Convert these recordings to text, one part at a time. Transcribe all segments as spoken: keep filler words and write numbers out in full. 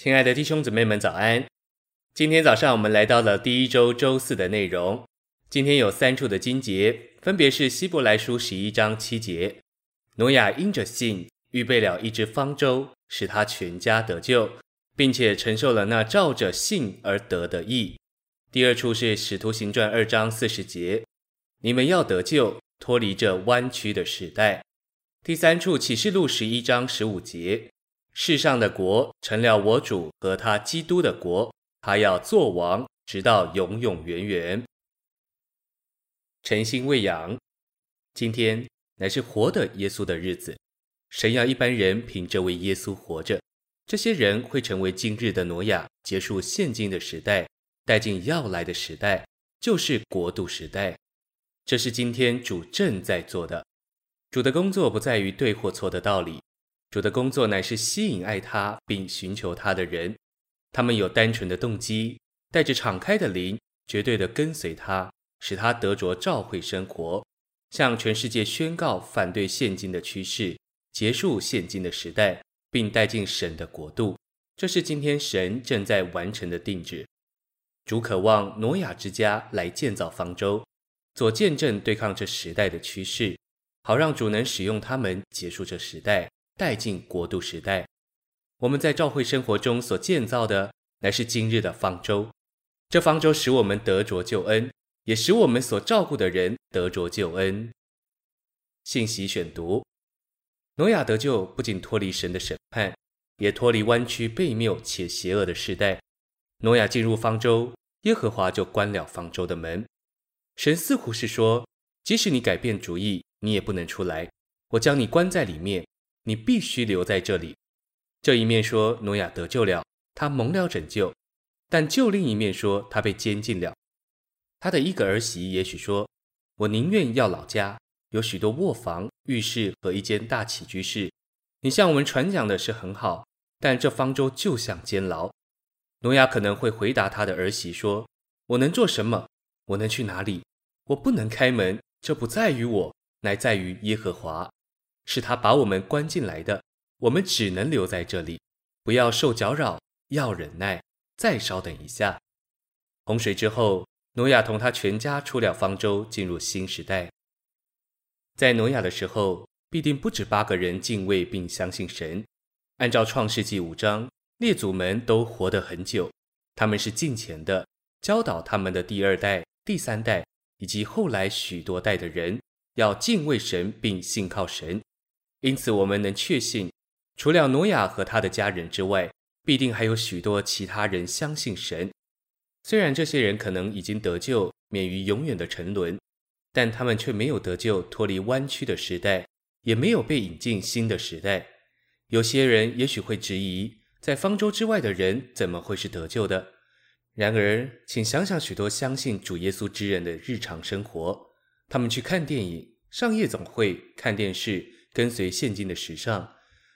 亲爱的弟兄姊妹们早安，今天早上我们来到了第一周周四的内容。今天有三处的经节，分别是希伯来书十一章七节，挪亚因着信预备了一只方舟，使他全家得救，并且承受了那照着信而得的义。第二处是使徒行传二章四十节，你们要得救，脱离这弯曲的时代。第三处启示录十一章十五节，世上的国成了我主和他基督的国，他要做王，直到永永远远。诚心喂养，今天乃是活的耶稣的日子，神要一般人凭这位耶稣活着。这些人会成为今日的挪亚，结束现今的时代，带进要来的时代，就是国度时代。这是今天主正在做的。主的工作不在于对或错的道理，主的工作乃是吸引爱他并寻求他的人，他们有单纯的动机，带着敞开的灵，绝对地跟随他，使他得着召会生活，向全世界宣告反对现今的趋势，结束现今的时代，并带进神的国度。这是今天神正在完成的定旨。主渴望挪亚之家来建造方舟，做见证对抗这时代的趋势，好让主能使用他们结束这时代，带进国度时代。我们在召会生活中所建造的乃是今日的方舟，这方舟使我们得着救恩，也使我们所照顾的人得着救恩。信息选读，挪亚得救不仅脱离神的审判，也脱离弯曲悖谬且邪恶的时代。挪亚进入方舟，耶和华就关了方舟的门。神似乎是说，即使你改变主意，你也不能出来，我将你关在里面，你必须留在这里。这一面说挪亚得救了，他蒙了拯救，但就另一面说他被监禁了。他的一个儿媳也许说，我宁愿要老家，有许多卧房、浴室和一间大起居室，你向我们传讲的是很好，但这方舟就像监牢。挪亚可能会回答他的儿媳说，我能做什么？我能去哪里？我不能开门，这不在于我，乃在于耶和华，是他把我们关进来的，我们只能留在这里，不要受搅扰，要忍耐，再稍等一下。洪水之后，挪亚同他全家出了方舟，进入新时代。在挪亚的时候，必定不止八个人敬畏并相信神。按照创世纪五章，列祖们都活得很久，他们是敬虔的，教导他们的第二代、第三代以及后来许多代的人要敬畏神并信靠神。因此我们能确信，除了挪亚和他的家人之外，必定还有许多其他人相信神。虽然这些人可能已经得救，免于永远的沉沦，但他们却没有得救，脱离弯曲的时代，也没有被引进新的时代。有些人也许会质疑，在方舟之外的人怎么会是得救的？然而，请想想许多相信主耶稣之人的日常生活，他们去看电影、上夜总会、看电视，跟随现今的时尚。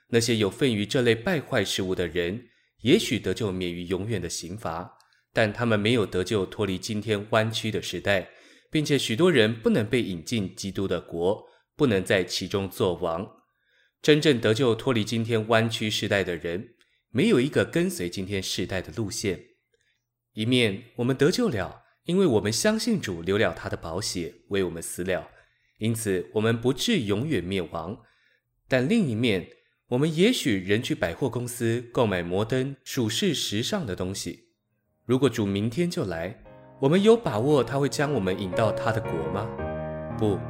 那些有份于这类败坏事物的人，也许得救免于永远的刑罚，但他们没有得救脱离今天弯曲的时代，并且许多人不能被引进基督的国，不能在其中做王。真正得救脱离今天弯曲时代的人，没有一个跟随今天时代的路线。一面我们得救了，因为我们相信主留了他的宝血为我们死了，因此我们不至永远灭亡。但另一面，我们也许仍去百货公司购买摩登、属世时尚的东西。如果主明天就来，我们有把握他会将我们引到他的国吗？不，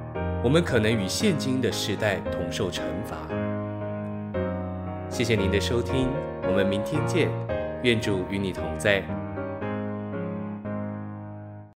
我们可能与现今的时代同受惩罚。谢谢您的收听，我们明天见，愿主与你同在。